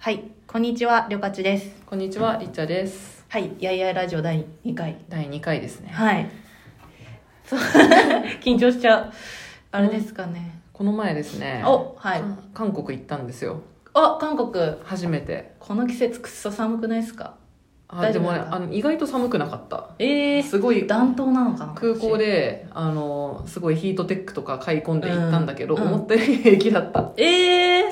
はい、こんにちは、りょかちです。こんにちは、りっちゃです。はい、やいやいラジオ第2回第2回ですね。はいそう緊張しちゃう。あれですかね、この前ですね、お、はい、韓国行ったんですよ。あ、韓国初めて。この季節くっそ寒くないですか？あ、でもね、意外と寒くなかった。すごい暖冬なのかな。空港ですごいヒートテックとか買い込んで行ったんだけど、思ったより平気だった。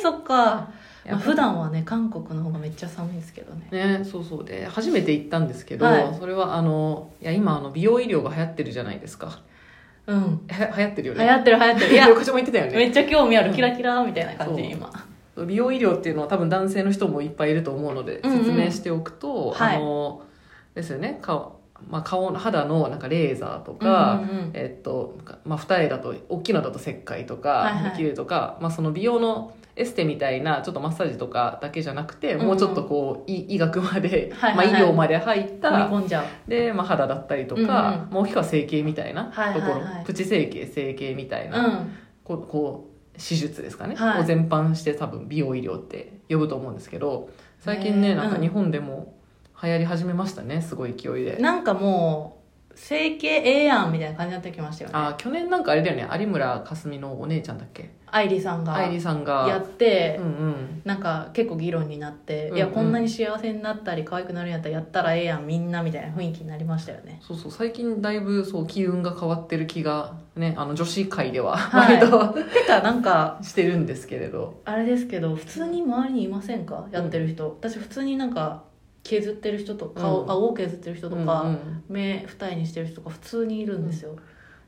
そっか。まあ、普段はね韓国の方がめっちゃ寒いんですけどね。ね、そうそうで初めて行ったんですけど、はい、それは今美容医療が流行ってるじゃないですか。うん。流行ってるよね。流行ってる。いや、こっちも言ってたよね。めっちゃ興味ある。キラキラみたいな感じ今。美容医療っていうのは多分男性の人もいっぱいいると思うので説明しておくと、ですよね、顔の肌のなんかレーザーとか、二重だと大きいのだと切開とかできるとか、はいはい、その美容のエステみたいなちょっとマッサージとかだけじゃなくて、もうちょっと医学まで、医療まで入った、で、肌だったりとか、大きくは整形みたいなところ、プチ整形整形みたいな、手術ですかね、を全般して多分美容医療って呼ぶと思うんですけど、最近ねなんか日本でも流行り始めましたね、すごい勢いで。なんかもう整形やんみたいな感じになってきましたよね。あ、去年なんかあれだよね、有村架純のお姉ちゃんだっけ、愛梨さんがやって、なんか結構議論になって、いやこんなに幸せになったり可愛くなるんやったらやったらやんみんなみたいな雰囲気になりましたよね。そうそう、最近だいぶそう機運が変わってる気がね、女子界では割と、なんかしてるんですけれど、あれですけど普通に周りにいませんか、やってる人。私普通になんか削ってる人とか、顎を削ってる人とか、目二重にしてる人とか普通にいるんですよ。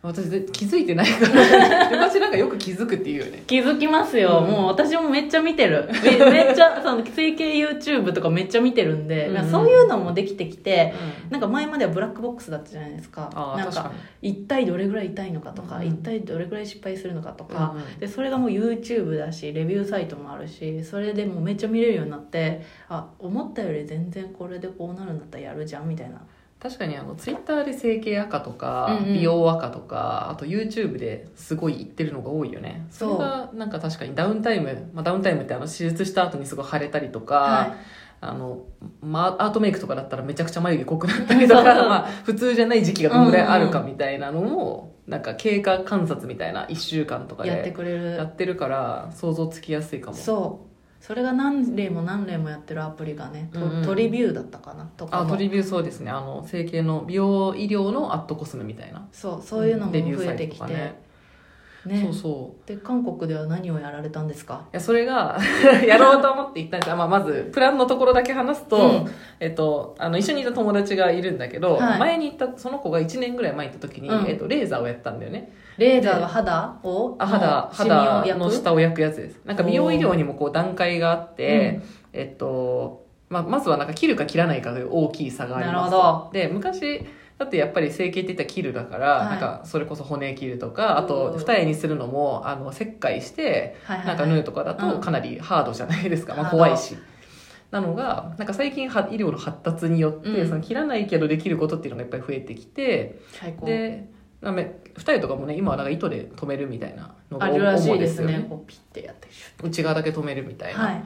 私気づいてないから昔なんかよく気づくっていうよね。気づきますよ、もう私もめっちゃ見てる。 めっちゃその整形 YouTube とかめっちゃ見てるんで、そういうのもできてきて、なんか前まではブラックボックスだったじゃないですか。なんか一体どれぐらい痛いのかとか、一体どれぐらい失敗するのかとか、でそれがもう YouTube だしレビューサイトもあるし、それでもうめっちゃ見れるようになって、あ、思ったより全然これでこうなるんだったらやるじゃんみたいな。確かにツイッターで整形赤とか、美容赤とか、あと YouTube ですごい言ってるのが多いよね。それがなんか確かにダウンタイム、ダウンタイムって手術した後にすごい腫れたりとか、アートメイクとかだったらめちゃくちゃ眉毛濃くなったりとか、普通じゃない時期がどのぐらいあるかみたいなのを、なんか経過観察みたいな1週間とかでやってるから想像つきやすいかも。そう、それが何例もやってるアプリがね、トリビューだったかなとか。あ、トリビュー、そうですね、整形の美容医療のアットコスメみたいな、そういうのも増えてきて、ね、そうそう。で、韓国では何をやられたんですか？いや、それがやろうと思って行ったんです。まずプランのところだけ話すと、一緒にいた友達がいるんだけど、前に行ったその子が1年ぐらい前に行った時に、レーザーをやったんだよね。レーザーは肌の下を焼くやつです。なんか美容医療にもこう段階があって、まずはなんか切るか切らないかという大きい差があります。なるほど。で、昔だってやっぱり整形って言ったら切るだから、なんかそれこそ骨切るとか、あと二重にするのも切開して、なんか縫うとかだとかなりハードじゃないですか。怖いし。なのがなんか最近医療の発達によって、その切らないけどできることっていうのがやっぱり増えてきて、で、二重とかもね今はなんか糸で止めるみたいなのが主ですよね。こうピッてやって内側だけ止めるみたいな。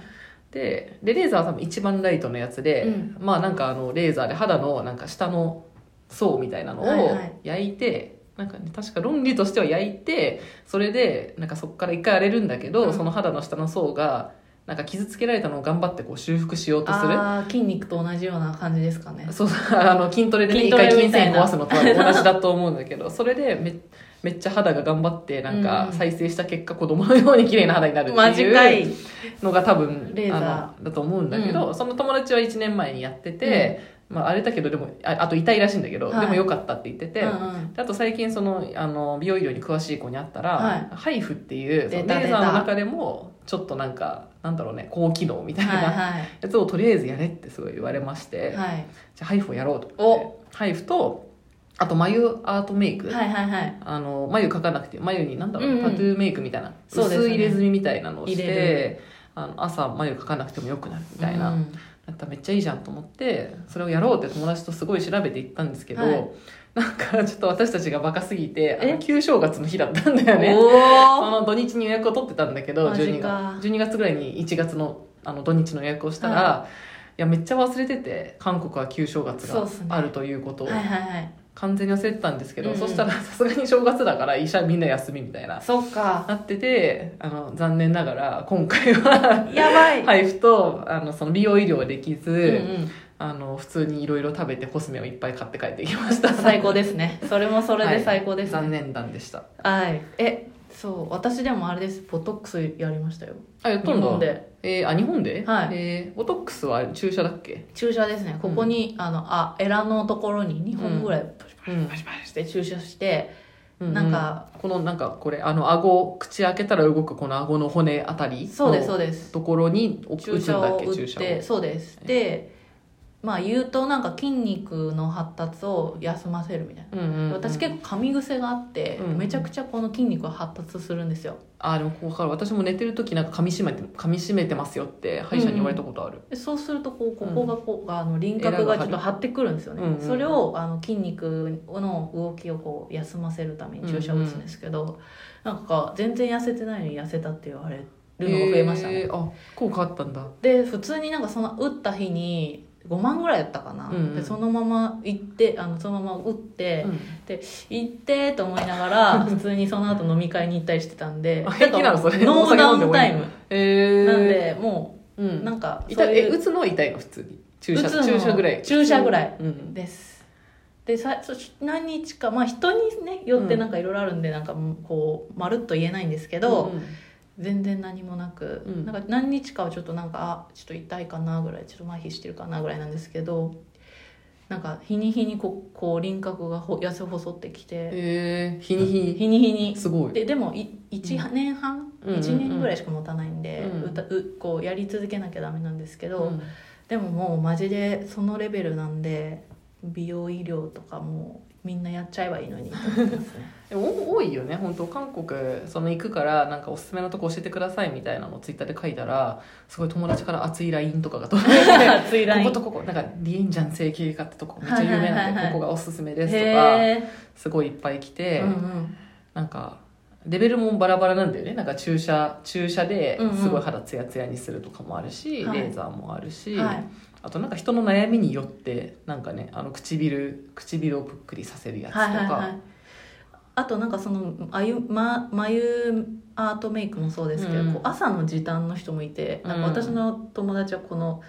でレーザーは多分一番ライトのやつで、なんかレーザーで肌のなんか下の層みたいなのを焼いて、なんかね、確か論理としては焼いて、それでなんかそこから一回荒れるんだけど、その肌の下の層がなんか傷つけられたのを頑張ってこう修復しようとする。あ、筋肉と同じような感じですかね。そうそう、筋トレでね、一回筋線壊すのと同じだと思うんだけど、それでめっちゃ肌が頑張ってなんか再生した結果、子供のように綺麗な肌になるっていうのが多分レーザーだと思うんだけど、その友達は1年前にやってて、あれだけどでもあと痛いらしいんだけど、でも良かったって言ってて、あと最近その美容医療に詳しい子に会ったら、ハイフっていうレーザーの中でもちょっとなんかなんだろうね、高機能みたいなやつをとりあえずやれってすごい言われまして、じゃあハイフをやろうと思って、ハイフとあと眉アートメイク、眉描かなくて眉になんだろう、タトゥーメイクみたいな薄い入れ墨みたいなのをして、朝眉描かなくてもよくなるみたいな。だったらめっちゃいいじゃんと思ってそれをやろうって友達とすごい調べていったんですけど、なんかちょっと私たちがバカすぎて旧正月の日だったんだよね。その土日に予約を取ってたんだけど、12月ぐらいに1月の土日の予約をしたら、はい、いやめっちゃ忘れてて、韓国は旧正月があるということを、ね、はいはいはい、完全に忘れてたんですけど、うんうん、そしたらさすがに正月だから医者みんな休みみたいな、そうかなってて、残念ながら今回はやばい配布とその美容医療ができず、うんうん、普通にいろいろ食べてコスメをいっぱい買って帰ってきました。最高ですね、それもそれで最高ですね、はい、残念談でした。はい、そう、私でもあれです、ボトックスやりましたよ。日本で、日本で、はい、ボトックスは注射だっけ？注射ですね。ここに、エラのところに2本ぐらいパシパシパシパシして注射して、うん、なんかこのなんかこれ顎口開けたら動くこの顎の骨あたりのところに打つんだっけ？注射を打って、そうです。で、まあ言うとなんか筋肉の発達を休ませるみたいな、うんうんうん、私結構噛み癖があって、うんうん、めちゃくちゃこの筋肉が発達するんですよ。あ、でもここから私も寝てる時なんか噛み締めてますよって歯医者に言われたことある、うんうん、そうするとここが輪郭がちょっと張ってくるんですよね、うんうん、それを筋肉の動きを休ませるために注射を打つんですけど、うんうん、なんか全然痩せてないのに痩せたって言われるのが増えましたね、あ、効果あったんだ。で、普通になんかその打った日に5万ぐらいだったかな、うんうん、でそのまま行ってそのまま打って、うん、で行ってと思いながら普通にその後飲み会に行ったりしてたんで平気なのそれ？ノーダウンタイム、なんでもう、うん、なんかそういう打つのは痛いの？普通に注射ぐらいです、うん、で何日か、まあ、人に、ね、よってなんかいろいろあるんで、なんかまるっと言えないんですけど、うんうん、全然何もなく、うん、なんか何日かはちょっとなんかちょっと痛いかなぐらい、ちょっと麻痺してるかなぐらいなんですけど、なんか日に日に輪郭が痩せ細ってきて、日に日にすごい。でも1年半、うん、1年ぐらいしか持たないんで、うん、やり続けなきゃダメなんですけど、うん、でももうマジでそのレベルなんで美容医療とかもみんなやっちゃえばいいのにと思ってますね。多いよね本当。韓国行くからなんかおすすめのとこ教えてくださいみたいなのをツイッターで書いたら、すごい友達から熱い LINE とかが届いて熱い LINE ここなんかリエンジャン整形外科ってとこめっちゃ有名なんで、ここがおすすめですとかすごいいっぱい来て、うんうん、なんかレベルもバラバラなんだよね。なんか注射ですごい肌ツヤツヤにするとかもあるし、うんうん、レーザーもあるし、はい、あとなんか人の悩みによってなんかね、唇をぷっくりさせるやつとか、はいはいはい、あとなんかその眉アートメイクもそうですけど、うん、朝の時短の人もいて、なんか私の友達はこの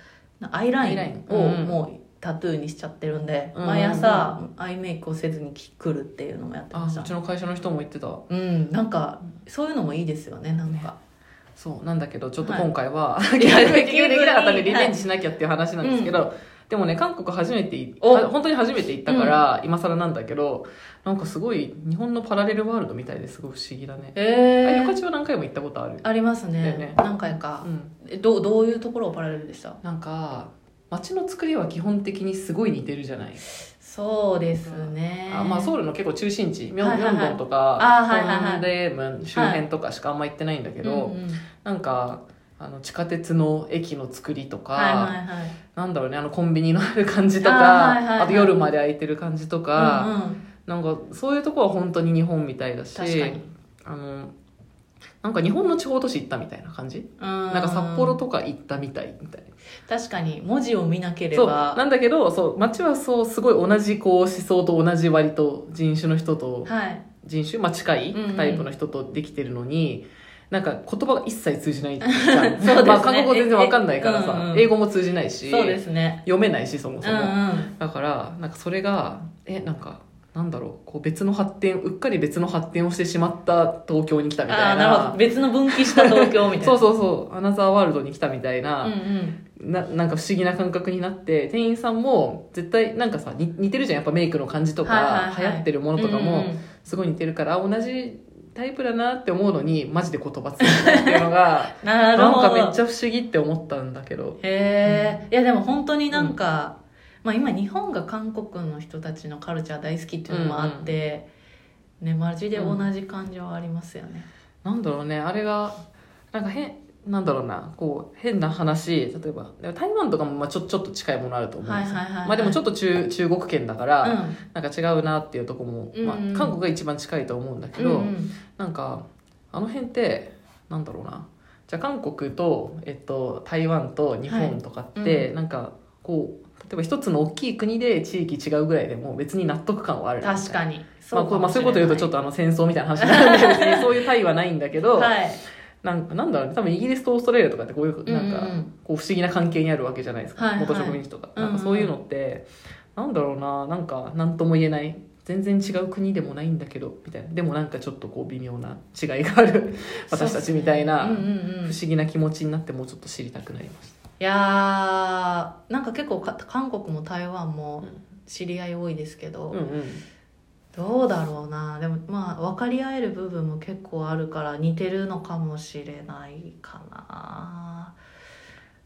アイラインをもうタトゥーにしちゃってるんで、うん、毎朝アイメイクをせずに来るっていうのもやってました。うちの会社の人も言ってた、うん、なんかそういうのもいいですよね。なんかそうなんだけど、ちょっと今回は、はい、結局できなかったんでリベンジしなきゃっていう話なんですけど、はい、うん、でもね、韓国本当に初めて行ったから、うん、今更なんだけど、なんかすごい日本のパラレルワールドみたいですごい不思議だね。ゆかちは何回も行ったことある？あります ね何回か、うん、どういうところをパラレルでした？なんか街の作りは基本的にすごい似てるじゃない。そうですね、あ、まあ、ソウルの結構中心地、ミョンドンとかソンデムン周辺とかしかあんま行ってないんだけど、はい、うんうん、なんか地下鉄の駅の作りとか、はいはいはい、なんだろうね、コンビニのある感じとか、はいはいはい、あと夜まで開いてる感じとか、うんうん、なんかそういうとこは本当に日本みたいだし、確かになんか日本の地方都市行ったみたいな感じ、なんか札幌とか行ったみたい。確かに文字を見なければ。そうなんだけど、そう街はそうすごい同じ思想と同じ割と人種の人と、はい、人種、まあ、近いタイプの人とできてるのに、うんうん、なんか言葉が一切通じないじゃんそうですね、まあ、韓国語全然わかんないからさ、うんうん、英語も通じないし、そうですね、読めないしそもそも、うんうん、だからなんかそれがなんかなんだろう、うっかり別の発展をしてしまった東京に来たみたいな。あ、なるほど、別の分岐した東京みたいなそうアナザーワールドに来たみたいな、うんうん、なんか不思議な感覚になって、店員さんも絶対なんかさ似てるじゃん、やっぱメイクの感じとか、はいはいはい、流行ってるものとかもすごい似てるから、うんうん、同じタイプだなって思うのにマジで言葉ついてるっていうのがなんかめっちゃ不思議って思ったんだけど。へえ、うん、いやでも本当になんか、うん、まあ、今日本が韓国の人たちのカルチャー大好きっていうのもあって、うんうん、ね、マジで同じ感情はありますよね、うん、なんだろうね、あれがなんかなんだろうな、変な話、例えば台湾とかもまあちょっと近いものあると思うんですよ、はいはいはいはい、まあ、でもちょっと中国圏だから、うん、なんか違うなっていうとこも、まあ、韓国が一番近いと思うんだけど、うんうん、なんかあの辺ってなんだろうな、じゃあ韓国と、台湾と日本とかって、はいうん、なんかこう例えば一つの大きい国で地域違うぐらいでも別に納得感はある。確かにそうかもしれない。まあ、そういうこと言うとちょっと戦争みたいな話になるんで、ね、そういう対はないんだけど、はい、なんだろうね、多分イギリスとオーストラリアとかってこういうなんかこう不思議な関係にあるわけじゃないですか、はいはい、元植民地とか、なんかそういうのって、うんうん、なんだろうな、なんか何とも言えない、全然違う国でもないんだけどみたいな、でもなんかちょっとこう微妙な違いがある私たちみたいな、ねうんうんうん、不思議な気持ちになってもうちょっと知りたくなりました。いやーなんか結構韓国も台湾も知り合い多いですけど、うんうんうん、どうだろうな。でもまあ分かり合える部分も結構あるから似てるのかもしれないかな。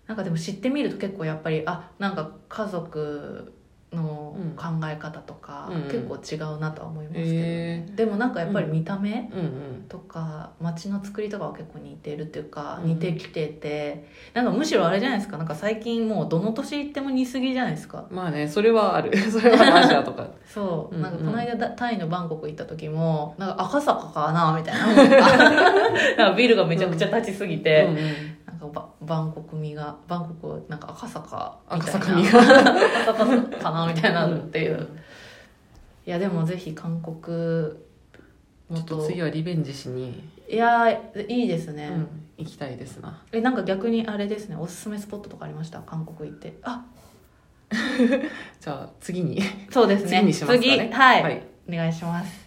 なんかでも知ってみると結構やっぱりなんか家族の考え方とか、うん、結構違うなとは思いますけど、ねでもなんかやっぱり見た目とか、うん、街の作りとかは結構似てるっていうか、うん、似てきてて、なんかむしろあれじゃないですか、なんか最近もうどの年行っても似すぎじゃないですか。まあね、それはあるそれはアジアとかそう、うんうん、なんかこの間タイのバンコク行った時もなんか赤坂かなみたい なんかビルがめちゃくちゃ立ちすぎて、うんうんうんバンコクなんか赤坂みたいな赤坂かなみたいなっていう、うん、いやでもぜひ韓国もちょっと次はリベンジしに。いやいいですね、うん、行きたいですな。なんか逆にあれですね、おすすめスポットとかありました？韓国行ってじゃあ次にそうですね次にしますかね。次はい、はい、お願いします。